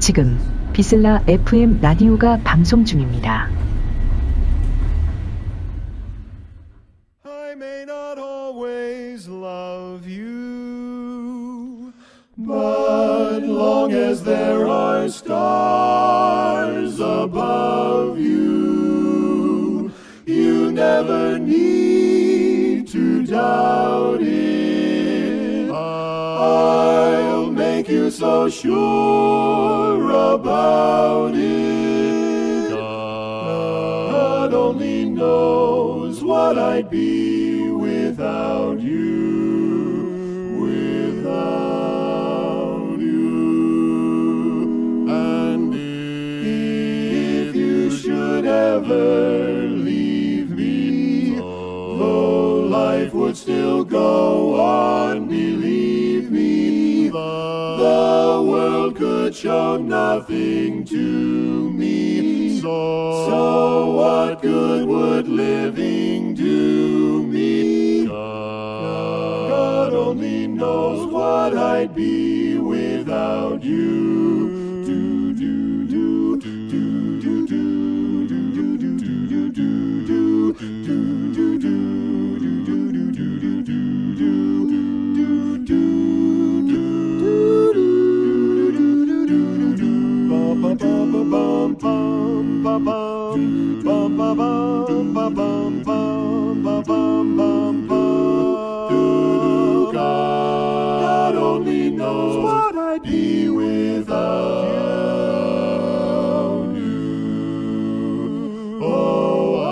지금 비슬라 FM 라디오가 방송 중입니다. I may not always love you, but long as there are stars above you, you never need to doubt it. I'll make you so sure about it. God only knows what I'd be without you, without you. And if you should ever leave me, though life would still go on, believe me, the world could show nothing to me. So what good would living do me? God only knows what I'd be without you. Do do do do do do do do do do do do do. God only knows what I'd be without you. Oh,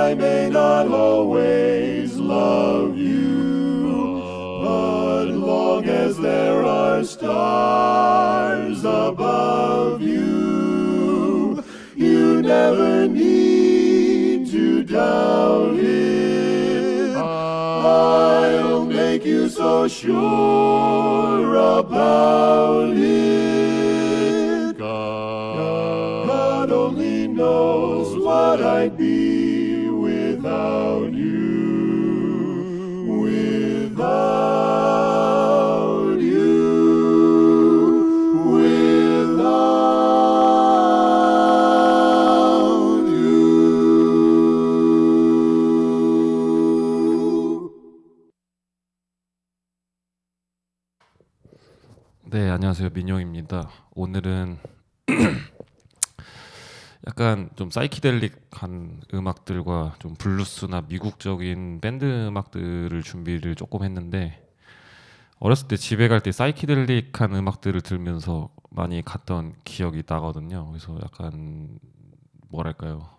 I may not always love you, but long as there are stars above you, you never need to doubt it. I'll make you so sure about it. God only knows what I'd be without you, without you, without you. 네, 안녕하세요, 민용입니다. 오늘은 약간 좀 사이키델릭한 음악들과 좀 블루스나 미국적인 밴드 음악들을 준비를 조금 했는데, 어렸을 때 집에 갈 때 사이키델릭한 음악들을 들으면서 많이 갔던 기억이 나거든요. 그래서 약간 뭐랄까요,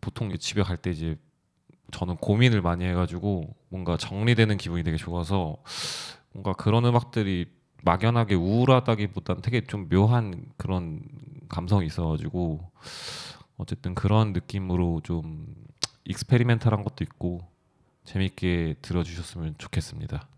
보통 집에 갈 때 이제 저는 고민을 많이 해가지고 뭔가 정리되는 기분이 되게 좋아서, 뭔가 그런 음악들이 막연하게 우울하다기보단 되게 좀 묘한 그런 감성이 있어가지고, 어쨌든 그런 느낌으로 좀 익스페리멘탈한 것도 있고 재밌게 들어주셨으면 좋겠습니다.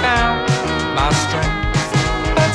Found my strength, but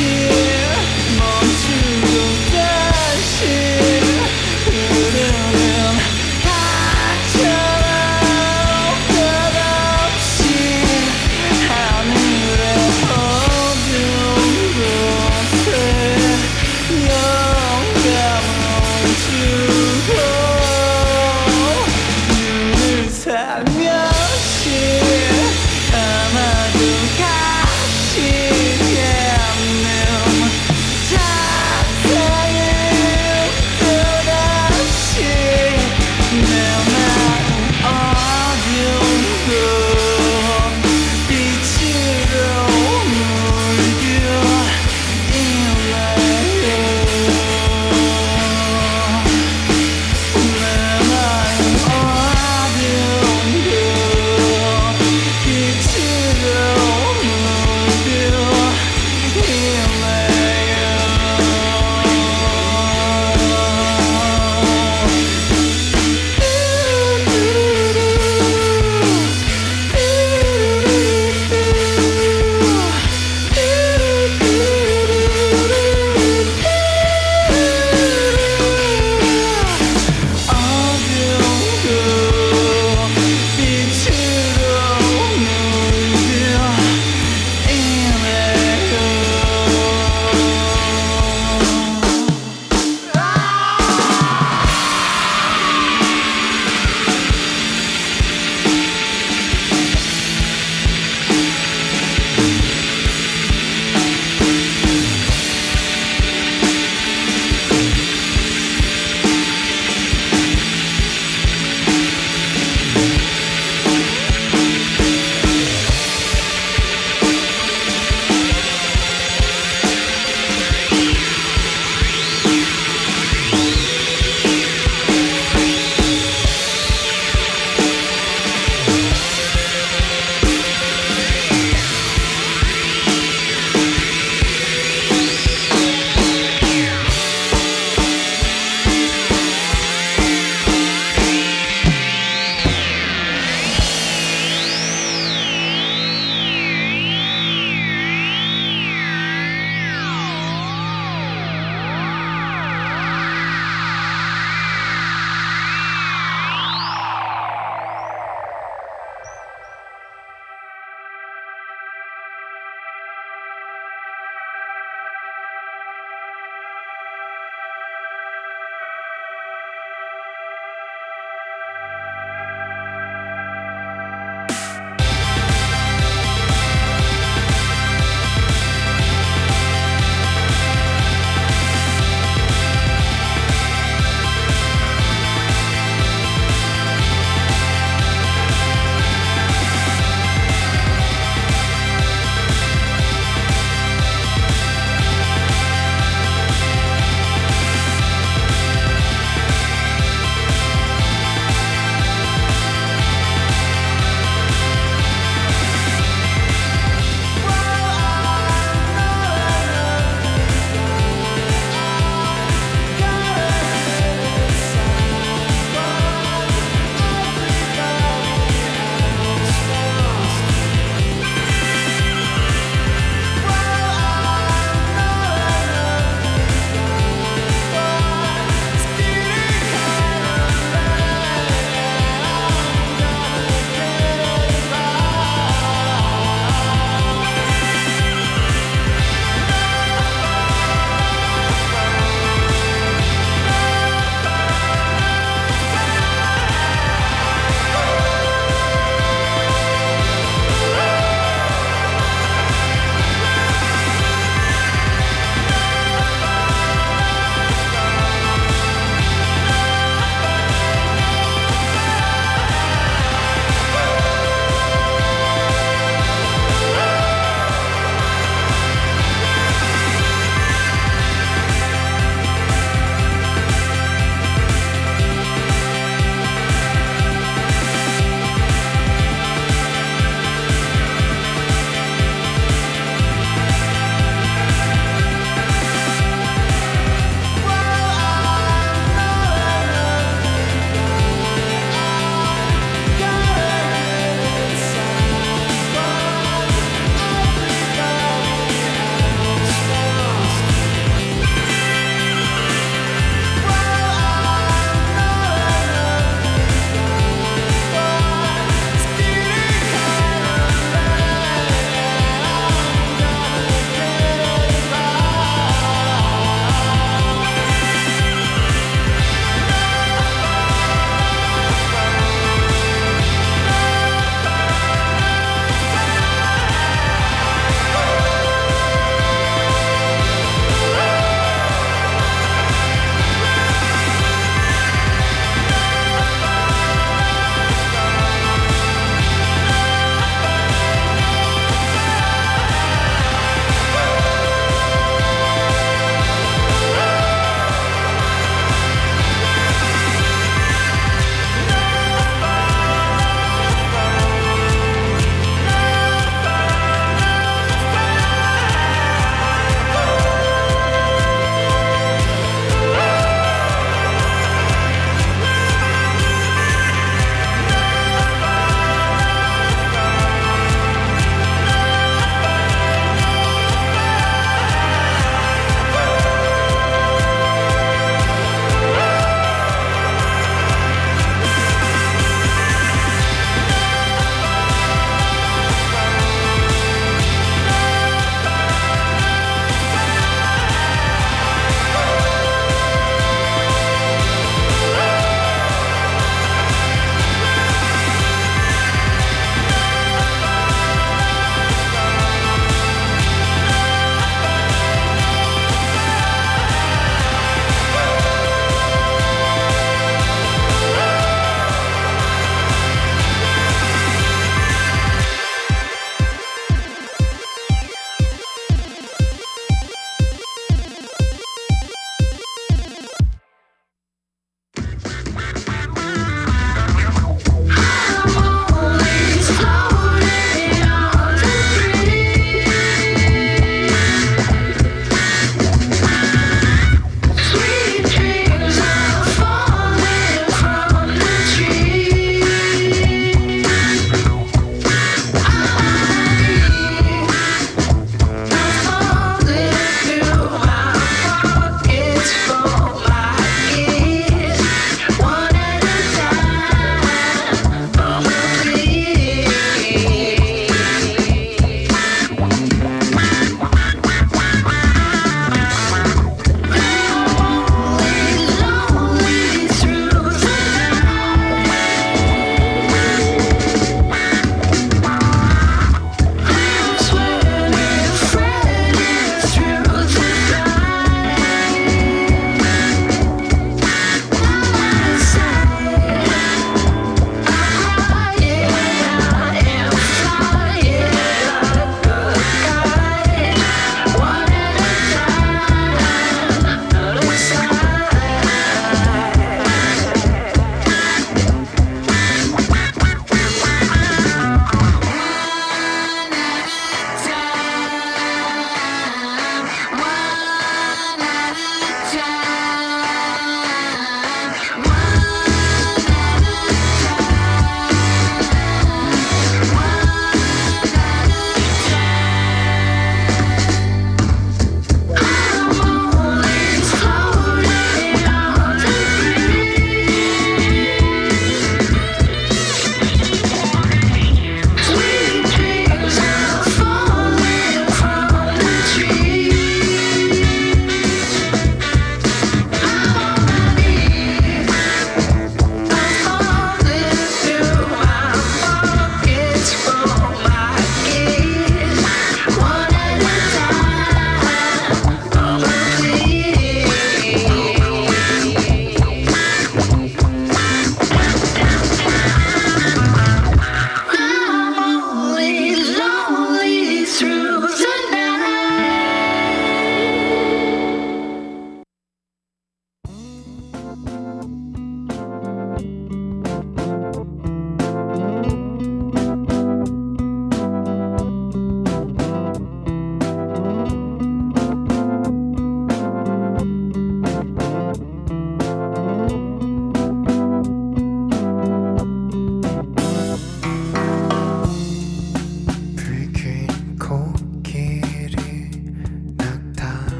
아마도 가시지 않는